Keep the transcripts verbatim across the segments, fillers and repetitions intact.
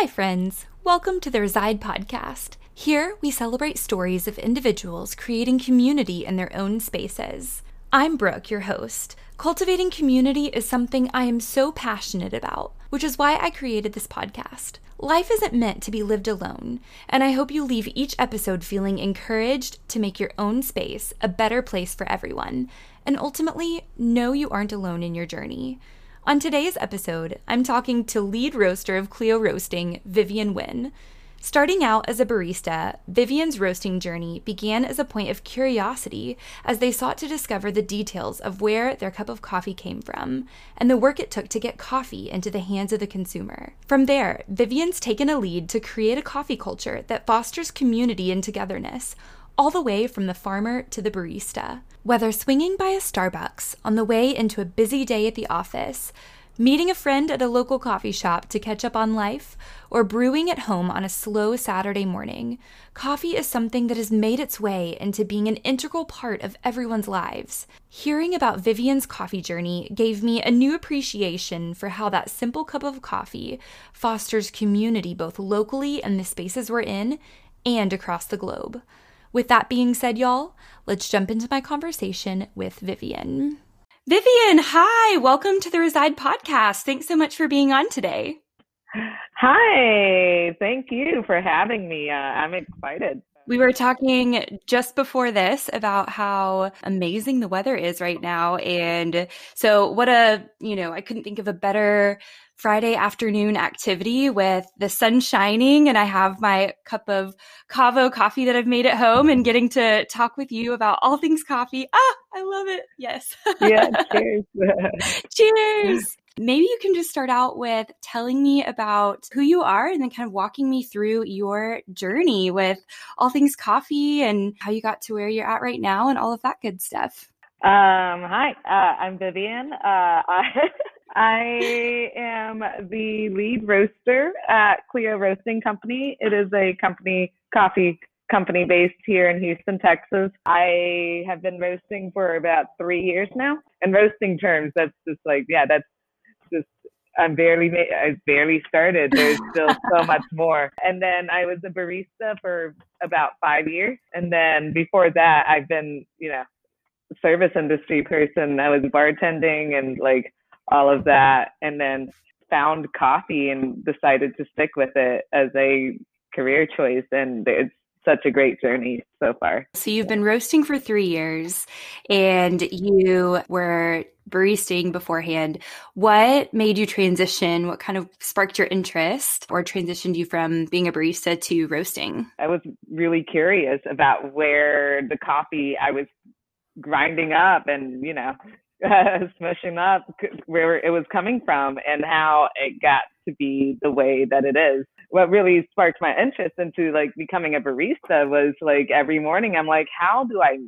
Hi friends, welcome to the Reside Podcast. Here we celebrate stories of individuals creating community in their own spaces. I'm Brooke, your host. Cultivating community is something I am so passionate about, which is why I created this podcast. Life isn't meant to be lived alone, and I hope you leave each episode feeling encouraged to make your own space a better place for everyone, and ultimately, know you aren't alone in your journey. On today's episode, I'm talking to lead roaster of Cleo Roasting, Vivian Wynn. Starting out as a barista, Vivian's roasting journey began as a point of curiosity as they sought to discover the details of where their cup of coffee came from and the work it took to get coffee into the hands of the consumer. From there, Vivian's taken a lead to create a coffee culture that fosters community and togetherness, all the way from the farmer to the barista. Whether swinging by a Starbucks on the way into a busy day at the office, meeting a friend at a local coffee shop to catch up on life, or brewing at home on a slow Saturday morning, coffee is something that has made its way into being an integral part of everyone's lives. Hearing about Vivian's coffee journey gave me a new appreciation for how that simple cup of coffee fosters community both locally and the spaces we're in and across the globe. With that being said, y'all, let's jump into my conversation with Vivian. Vivian, hi. Welcome to the Reside Podcast. Thanks so much for being on today. Hi. Thank you for having me. Uh, I'm excited. We were talking just before this about how amazing the weather is right now. And so what a, you know, I couldn't think of a better Friday afternoon activity with the sun shining, and I have my cup of Cavo coffee that I've made at home and getting to talk with you about all things coffee. Ah, I love it. Yes. Yeah, cheers. Cheers. Maybe you can just start out with telling me about who you are and then kind of walking me through your journey with all things coffee and how you got to where you're at right now and all of that good stuff. Um, hi, uh, I'm Vivian. Uh, I... I am the lead roaster at Cleo Roasting Company. It is a company, coffee company based here in Houston, Texas. I have been roasting for about three years now. In roasting terms, that's just like, yeah, that's just, I'm barely, I barely started. There's still so much more. And then I was a barista for about five years. And then before that, I've been, you know, service industry person. I was bartending and like, all of that, and then found coffee and decided to stick with it as a career choice. And it's such a great journey so far. So you've been roasting for three years and you were baristing beforehand. What made you transition? What kind of sparked your interest or transitioned you from being a barista to roasting? I was really curious about where the coffee I was grinding up and, you know, Uh, smashing up where it was coming from and how it got to be the way that it is. What really sparked my interest into like becoming a barista was like every morning I'm like, how do I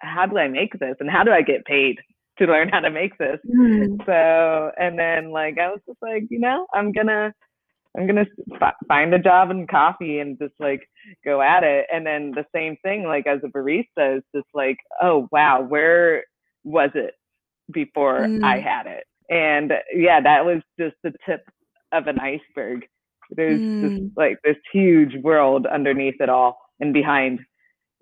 how do I make this and how do I get paid to learn how to make this? Mm-hmm. So and then like I was just like, you know, I'm gonna I'm gonna f- find a job in coffee and just like go at it. And then the same thing like as a barista is just like, oh wow, where was it before mm. I had it? And yeah, that was just the tip of an iceberg. There's mm. just like this huge world underneath it all and behind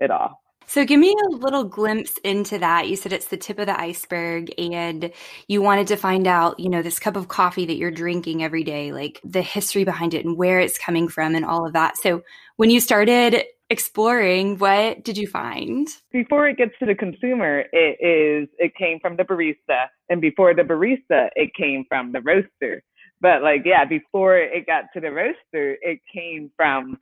it all. So give me a little glimpse into that. You said it's the tip of the iceberg and you wanted to find out, you know, this cup of coffee that you're drinking every day, like the history behind it and where it's coming from and all of that. So when you started exploring, what did you find? Before it gets to the consumer, it is it came from the barista, and before the barista, it came from the roaster. But like, yeah, before it got to the roaster, it came from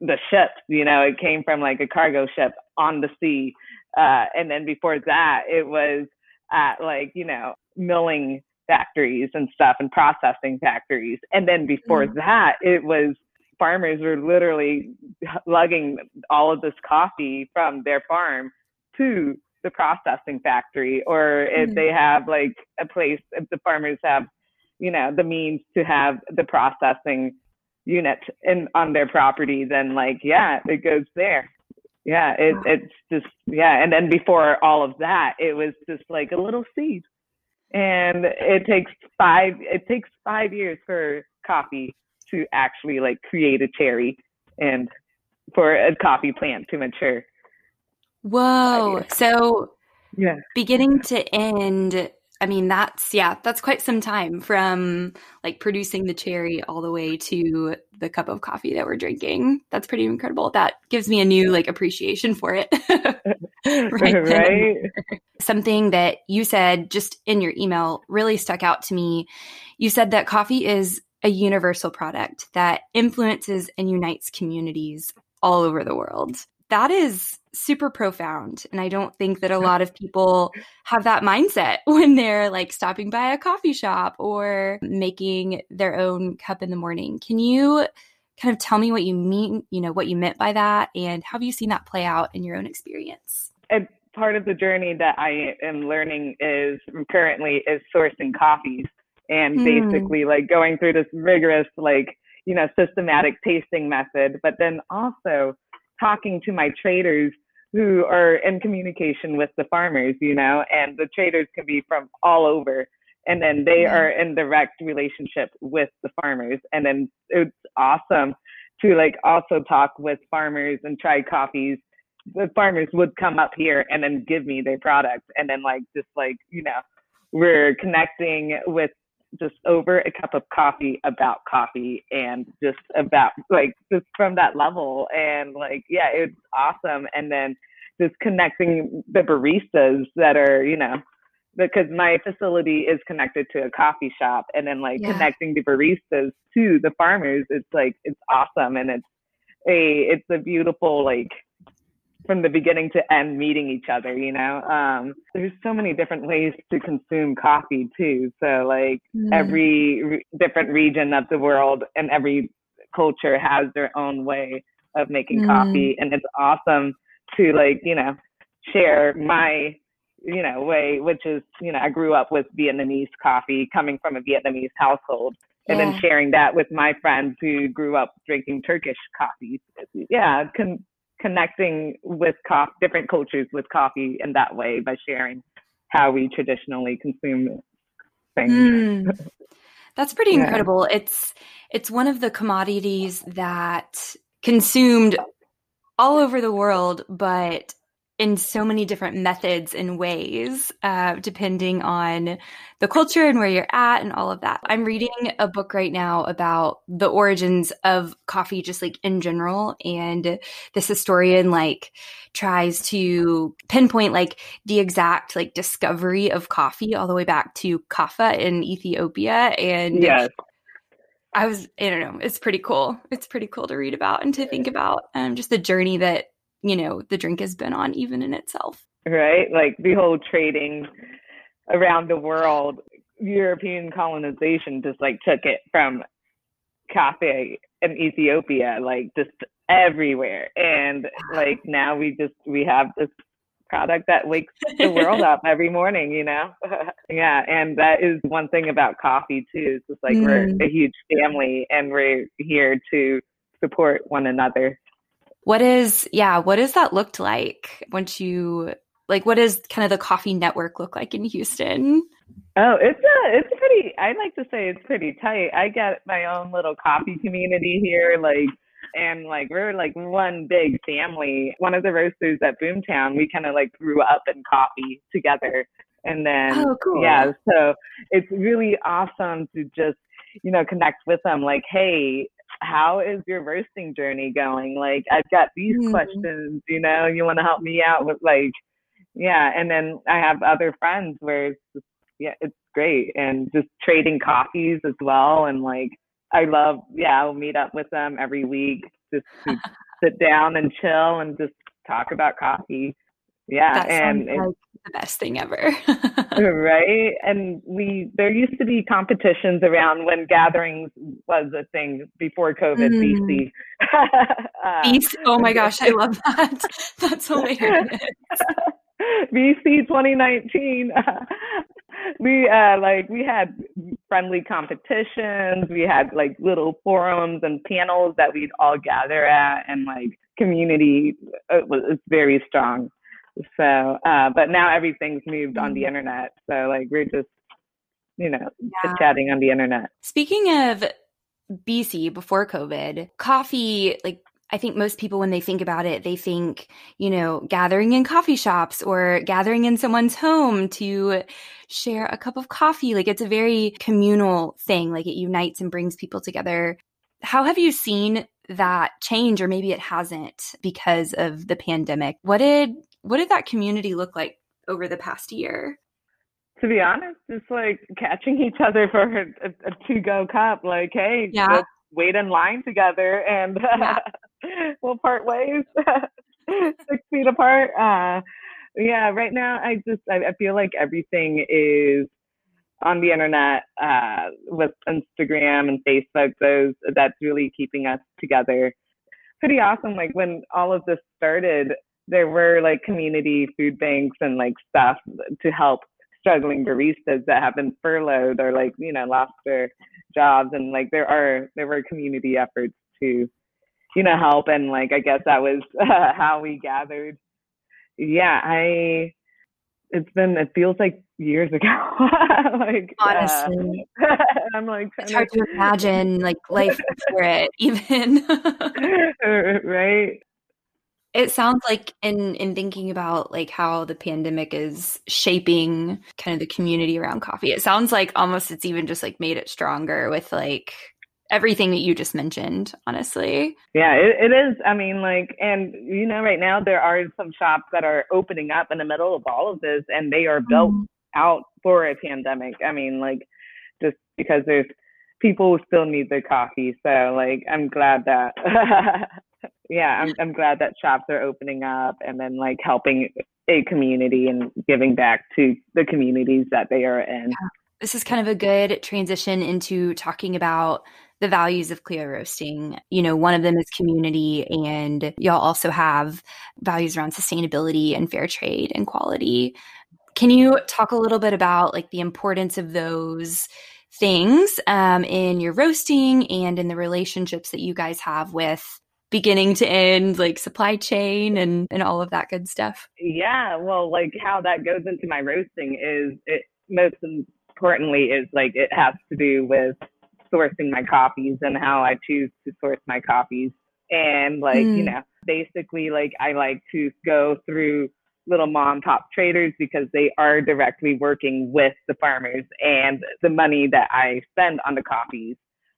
the ship. You know, it came from like a cargo ship on the sea, uh, and then before that, it was at like you know milling factories and stuff and processing factories, and then before mm. that, it was. Farmers were literally lugging all of this coffee from their farm to the processing factory, or if mm-hmm. they have like a place, if the farmers have, you know, the means to have the processing unit in on their property, then like, yeah, it goes there. Yeah, it, wow. it's just, yeah. And then before all of that, it was just like a little seed. And it takes five, it takes five years for coffee to actually like create a cherry and for a coffee plant to mature. Whoa. So yeah, beginning to end, I mean, that's, yeah, that's quite some time from like producing the cherry all the way to the cup of coffee that we're drinking. That's pretty incredible. That gives me a new like appreciation for it. right. right? Something that you said just in your email really stuck out to me. You said that coffee is a universal product that influences and unites communities all over the world. That is super profound. And I don't think that a lot of people have that mindset when they're like stopping by a coffee shop or making their own cup in the morning. Can you kind of tell me what you mean, you know, what you meant by that? And how have you seen that play out in your own experience? And part of the journey that I am learning is currently is sourcing coffees and mm. basically like going through this rigorous, like, you know, systematic tasting method, but then also talking to my traders who are in communication with the farmers, you know, and the traders can be from all over. And then they are in direct relationship with the farmers. And then it's awesome to like also talk with farmers and try coffees. The farmers would come up here and then give me their product. And then like, just like, you know, we're connecting with just over a cup of coffee about coffee and just about like just from that level. And like, yeah, it's awesome. And then just connecting the baristas that are, you know, because my facility is connected to a coffee shop, and then like yeah. connecting the baristas to the farmers. It's like, it's awesome. And it's a, it's a beautiful, like from the beginning to end meeting each other, you know, um, there's so many different ways to consume coffee too. So like mm. every re- different region of the world and every culture has their own way of making mm. coffee. And it's awesome to like, you know, share my, you know, way, which is, you know, I grew up with Vietnamese coffee coming from a Vietnamese household. And yeah. then sharing that with my friends who grew up drinking Turkish coffee. Yeah. Con- connecting with co- different cultures with coffee in that way by sharing how we traditionally consume things. Mm. That's pretty yeah. incredible. It's, it's one of the commodities that consumed all over the world, but in so many different methods and ways, uh, depending on the culture and where you're at and all of that. I'm reading a book right now about the origins of coffee, just like in general. And this historian like tries to pinpoint like the exact like discovery of coffee all the way back to Kaffa in Ethiopia. And yes. I was, I don't know, it's pretty cool. It's pretty cool to read about and to think about um, just the journey that, you know, the drink has been on even in itself. Right. Like the whole trading around the world, European colonization just like took it from coffee in Ethiopia, like just everywhere. And like now we just, we have this product that wakes the world up every morning, you know? Yeah. And that is one thing about coffee too. It's just like mm. we're a huge family and we're here to support one another. What is, yeah, what does that look like once you, like, what does kind of the coffee network look like in Houston? Oh, it's a, it's pretty, I like to say it's pretty tight. I got my own little coffee community here, like, and like, we're like one big family. One of the roasters at Boomtown, we kind of like grew up in coffee together. And then, oh, cool. yeah, so it's really awesome to just, you know, connect with them. Like, hey, how is your roasting journey going? Like, I've got these mm. questions, you know, you want to help me out with like, yeah. And then I have other friends where it's just, yeah, it's great. And just trading coffees as well. And like, I love, yeah, I'll meet up with them every week just to sit down and chill and just talk about coffee. Yeah. That and it's like the best thing ever. Right. And we, there used to be competitions around when gatherings was a thing before COVID, mm. B C. um, oh my gosh. I love that. That's hilarious. B C twenty nineteen. we, uh, like, we had friendly competitions. We had like little forums and panels that we'd all gather at, and like community it was, it was very strong. So, uh, but now everything's moved on the internet. So like, we're just, you know, yeah. chit-chatting on the internet. Speaking of B C, before COVID, coffee, like, I think most people, when they think about it, they think, you know, gathering in coffee shops or gathering in someone's home to share a cup of coffee. Like, it's a very communal thing. Like, it unites and brings people together. How have you seen that change, or maybe it hasn't, because of the pandemic? What did what did that community look like over the past year? To be honest, it's like catching each other for a, a to-go cup. Like, hey, yeah. let's wait in line together and yeah. we'll part ways six feet apart. Uh, yeah, right now I just I, I feel like everything is on the internet, uh, with Instagram and Facebook. Those that's really keeping us together. Pretty awesome. Like, when all of this started, there were like community food banks and like stuff to help struggling baristas that have been furloughed or like, you know, lost their jobs. And like, there are, there were community efforts to, you know, help. And like, I guess that was uh, how we gathered. Yeah. I, it's been, it feels like years ago. like Honestly. Uh, I'm like, it's hard to imagine like life for it even. Right. It sounds like in, in thinking about like how the pandemic is shaping kind of the community around coffee, it sounds like almost it's even just like made it stronger with like everything that you just mentioned, honestly. Yeah, it, it is. I mean, like, and you know, right now there are some shops that are opening up in the middle of all of this, and they are built mm-hmm. out for a pandemic. I mean, like, just because there's people who still need their coffee. So like, I'm glad that... Yeah, I'm I'm glad that shops are opening up and then like helping a community and giving back to the communities that they are in. Yeah. This is kind of a good transition into talking about the values of Cleo Roasting. You know, one of them is community, and y'all also have values around sustainability and fair trade and quality. Can you talk a little bit about like the importance of those things um, in your roasting and in the relationships that you guys have with beginning to end, like supply chain and, and all of that good stuff? Yeah, well, like how that goes into my roasting is, it most importantly is like it has to do with sourcing my coffees and how I choose to source my coffees. And like, mm. you know, basically like I like to go through little mom pop traders because they are directly working with the farmers, and the money that I spend on the coffees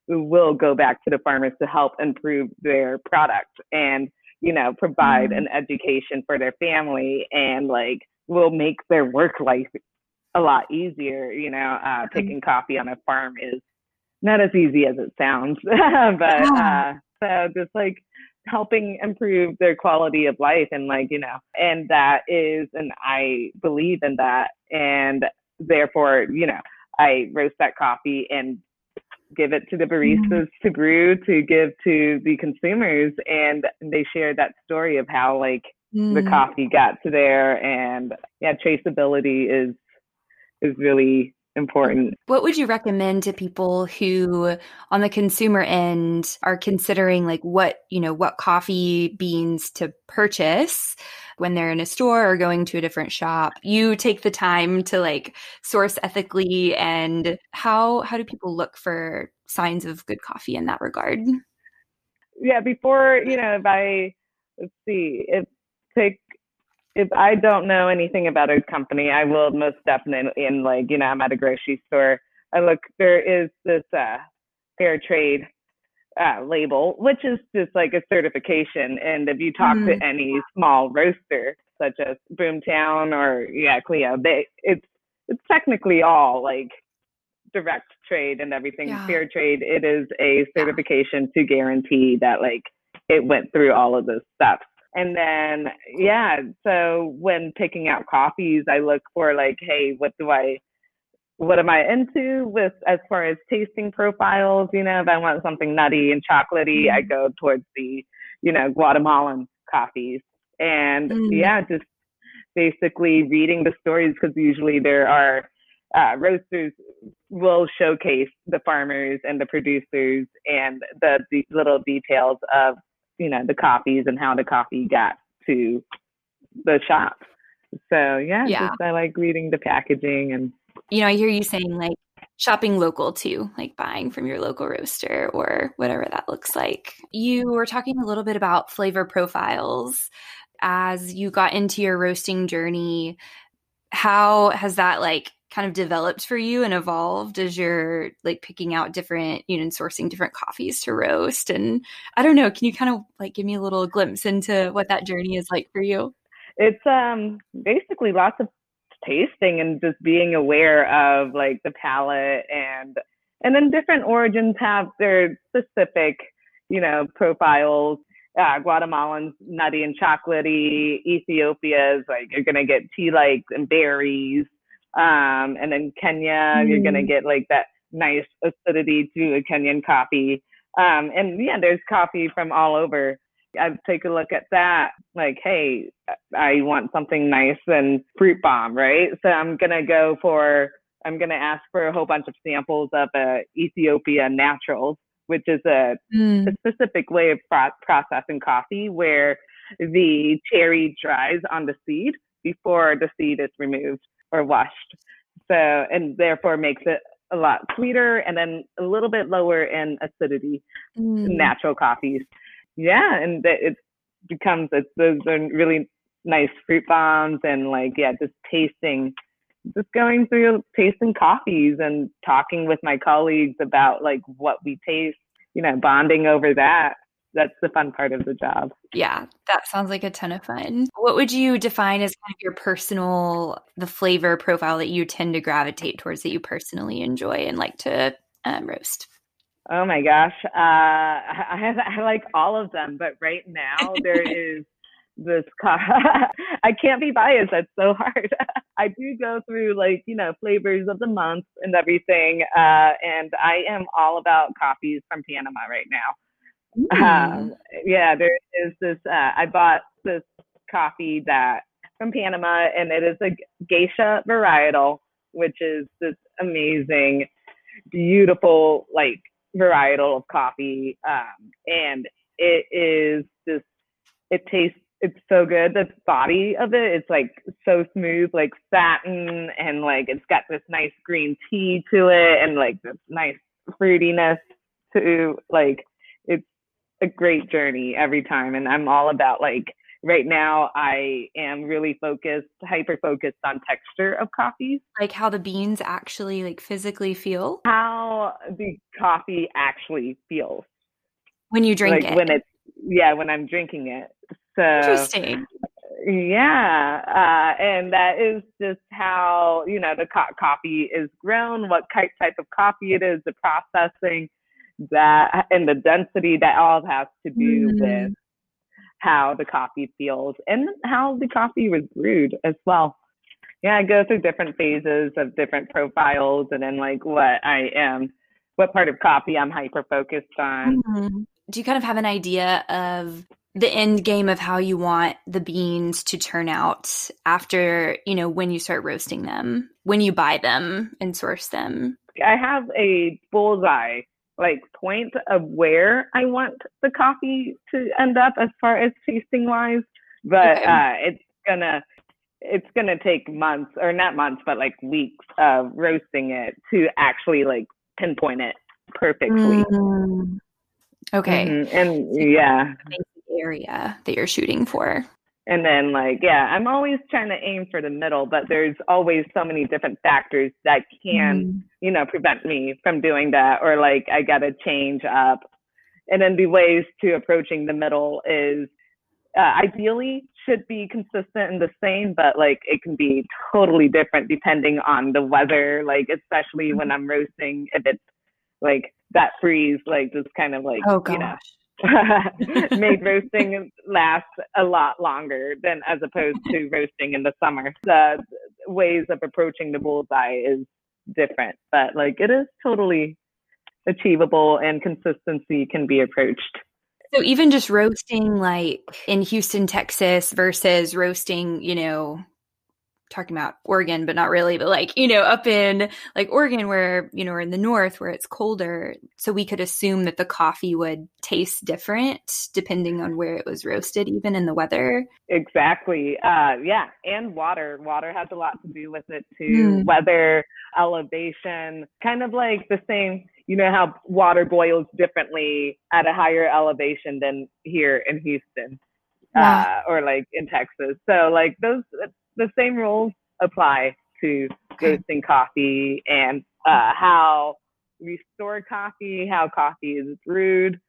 will go back to the farmers to help improve their product and, you know, provide an education for their family, and like will make their work life a lot easier. You know, uh, picking coffee on a farm is not as easy as it sounds, but uh, so just like helping improve their quality of life and like, you know, and that is, and I believe in that. And therefore, you know, I roast that coffee and give it to the baristas to brew, to give to the consumers. And they share that story of how like mm. the coffee got to there. And yeah, traceability is, is really important. What would you recommend to people who on the consumer end are considering like what, you know, what coffee beans to purchase when they're in a store or going to a different shop? You take the time to like source ethically, and how, how do people look for signs of good coffee in that regard? Yeah. Before, you know, if I, let's see, if take, if I don't know anything about a company, I will most definitely, and like, you know, I'm at a grocery store, I look, there is this uh, fair trade uh, label, which is just like a certification. And if you talk mm-hmm. to any small roaster, such as Boomtown or yeah, Cleo, they, it's, it's technically all like direct trade and everything. Yeah. Fair trade, it is a certification yeah. to guarantee that like it went through all of those steps. And then, yeah, so when picking out coffees, I look for like, hey, what do I, what am I into with as far as tasting profiles? You know, if I want something nutty and chocolatey, I go towards the, you know, Guatemalan coffees. And mm-hmm. yeah, just basically reading the stories, because usually there are uh, roasters will showcase the farmers and the producers and the, the little details of, you know, the coffees and how the coffee got to the shop. So yeah, yeah. Just, I like reading the packaging. And, you know, I hear you saying like shopping local too, like buying from your local roaster or whatever that looks like. You were talking a little bit about flavor profiles as you got into your roasting journey. How has that like kind of developed for you and evolved as you're like picking out different, you know, and sourcing different coffees to roast? And I don't know, can you kind of like give me a little glimpse into what that journey is like for you? It's um basically lots of tasting and just being aware of like the palate, and and then different origins have their specific, you know, profiles. Uh, Guatemalan's nutty and chocolatey. Ethiopia's like you're gonna get tea likes and berries. Um, and then Kenya, mm. you're gonna get like that nice acidity to a Kenyan coffee. Um, and yeah, there's coffee from all over. I take a look at that, like, hey, I want something nice and fruit bomb, right? So I'm gonna go for, I'm gonna ask for a whole bunch of samples of uh, Ethiopia naturals, which is a, mm. a specific way of pro- processing coffee where the cherry dries on the seed before the seed is removed or washed. So, and therefore makes it a lot sweeter and then a little bit lower in acidity, mm. natural coffees. Yeah, and it becomes, it's, those are really nice fruit bombs and like, yeah, just tasting, just going through tasting coffees and talking with my colleagues about like what we taste, you know, bonding over that. That's the fun part of the job. Yeah, that sounds like a ton of fun. What would you define as kind of your personal, the flavor profile that you tend to gravitate towards that you personally enjoy and like to um, roast? Oh my gosh. Uh, I, have, I like all of them, but right now there is this co- I can't be biased. That's so hard. I do go through like, you know, flavors of the month and everything. Uh, and I am all about coffees from Panama right now. Mm. Um, yeah, there is this, uh, I bought this coffee that from Panama, and it is a Geisha varietal, which is this amazing, beautiful, like, varietal of coffee, um, and it is just, it tastes, it's so good. The body of it, it's like so smooth, like satin, and like it's got this nice green tea to it, and like this nice fruitiness to, like, it's a great journey every time. And I'm all about, like, right now I am really focused, hyper focused on texture of coffees. Like how the beans actually like physically feel? How the coffee actually feels. When you drink like it. When it's, yeah, when I'm drinking it. So interesting. Yeah. Uh, and that is just how, you know, the co- coffee is grown, what type of coffee it is, the processing, that, and the density, that all has to do mm. with how the coffee feels and how the coffee was brewed as well. Yeah, I go through different phases of different profiles and then like what I am, what part of coffee I'm hyper-focused on. Mm-hmm. Do you kind of have an idea of the end game of how you want the beans to turn out after, you know, when you start roasting them, when you buy them and source them? I have a bullseye like point of where I want the coffee to end up as far as tasting wise, but okay. uh, it's gonna it's gonna take months, or not months, but like weeks of roasting it to actually like pinpoint it perfectly. Mm. Okay, mm-hmm. and so yeah, the area that you're shooting for, and then like yeah, I'm always trying to aim for the middle, but there's always so many different factors that can. Mm. you know, prevent me from doing that, or like I got to change up. And then the ways to approaching the middle is uh, ideally should be consistent and the same, but like it can be totally different depending on the weather, like especially when I'm roasting, if it's like that freeze, like just kind of like, oh, you know, made roasting last a lot longer than as opposed to roasting in the summer. The ways of approaching the bullseye is different, but like it is totally achievable and consistency can be approached. So even just roasting like in Houston, Texas versus roasting, you know, talking about Oregon, but not really, but like, you know, up in like Oregon where, you know, or in the north where it's colder. So we could assume that the coffee would taste different depending on where it was roasted, even in the weather. Exactly. Uh, yeah. And water. Water has a lot to do with it too. Mm. Weather, elevation, kind of like the same, you know, how water boils differently at a higher elevation than here in Houston. Yeah. Uh, or like in Texas. So like those, the same rules apply to roasting coffee and uh, how we store coffee, how coffee is brewed.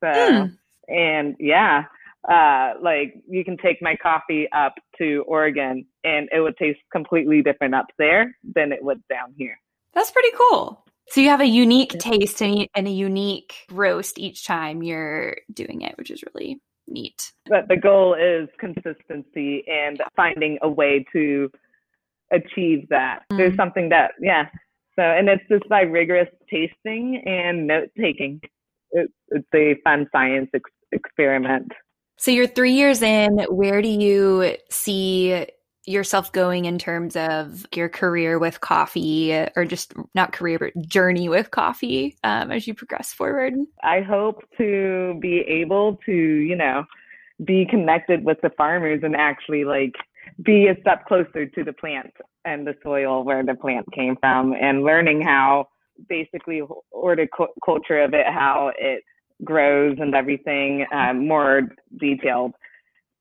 So, mm. and yeah, uh, like you can take my coffee up to Oregon and it would taste completely different up there than it would down here. That's pretty cool. So you have a unique taste and a unique roast each time you're doing it, which is really neat. But the goal is consistency and finding a way to achieve that. Mm. There's something that, yeah. So, and it's just by rigorous tasting and note taking. It, it's a fun science ex- experiment. So you're three years in. Where do you see yourself going in terms of your career with coffee, or just not career, but journey with coffee um, as you progress forward? I hope to be able to, you know, be connected with the farmers and actually like be a step closer to the plant and the soil where the plant came from, and learning how basically horticulture of it, how it grows and everything, um, more detailed.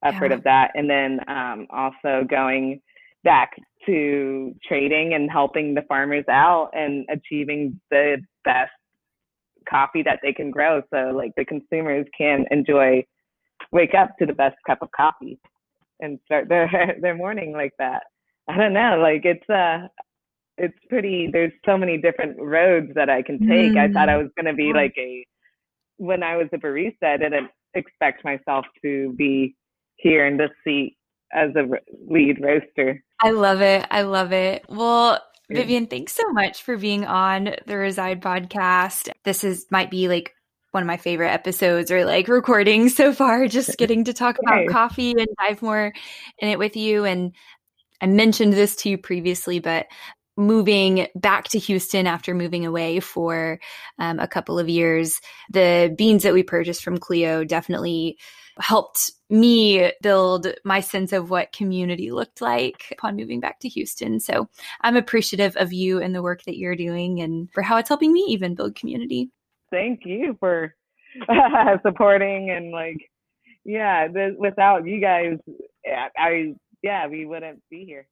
I've yeah. heard of that. And then um, also going back to trading and helping the farmers out and achieving the best coffee that they can grow. So like the consumers can enjoy, wake up to the best cup of coffee and start their, their morning like that. I don't know. Like it's uh, it's pretty, there's so many different roads that I can take. Mm. I thought I was going to be like a, when I was a barista, I didn't expect myself to be here in this seat as a lead roaster. I love it. I love it. Well, Vivian, thanks so much for being on the Reside podcast. This is might be like one of my favorite episodes or like recordings so far, just getting to talk about okay. coffee and dive more in it with you. And I mentioned this to you previously, but moving back to Houston after moving away for um, a couple of years, the beans that we purchased from Cleo definitely helped me build my sense of what community looked like upon moving back to Houston. So I'm appreciative of you and the work that you're doing and for how it's helping me even build community. Thank you for uh, supporting and like, yeah, this, without you guys, I, yeah, we wouldn't be here.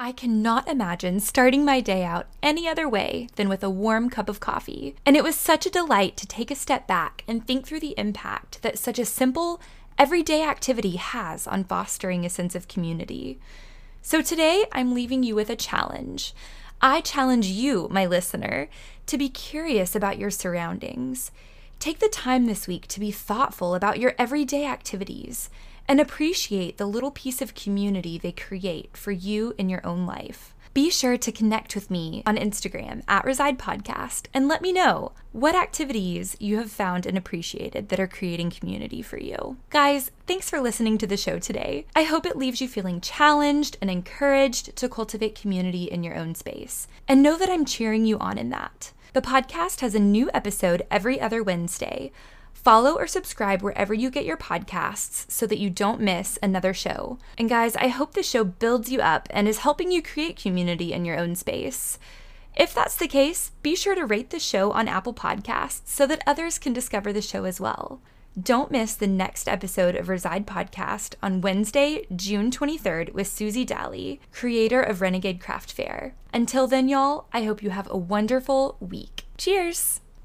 I cannot imagine starting my day out any other way than with a warm cup of coffee. And it was such a delight to take a step back and think through the impact that such a simple, everyday activity has on fostering a sense of community. So today, I'm leaving you with a challenge. I challenge you, my listener, to be curious about your surroundings. Take the time this week to be thoughtful about your everyday activities and appreciate the little piece of community they create for you in your own life. Be sure to connect with me on Instagram at Reside Podcast and let me know what activities you have found and appreciated that are creating community for you. Guys, thanks for listening to the show today. I hope it leaves you feeling challenged and encouraged to cultivate community in your own space. And know that I'm cheering you on in that. The podcast has a new episode every other Wednesday. Follow or subscribe wherever you get your podcasts so that you don't miss another show. And guys, I hope this show builds you up and is helping you create community in your own space. If that's the case, be sure to rate the show on Apple Podcasts so that others can discover the show as well. Don't miss the next episode of Reside Podcast on Wednesday, June twenty-third with Susie Daly, creator of Renegade Craft Fair. Until then, y'all, I hope you have a wonderful week. Cheers!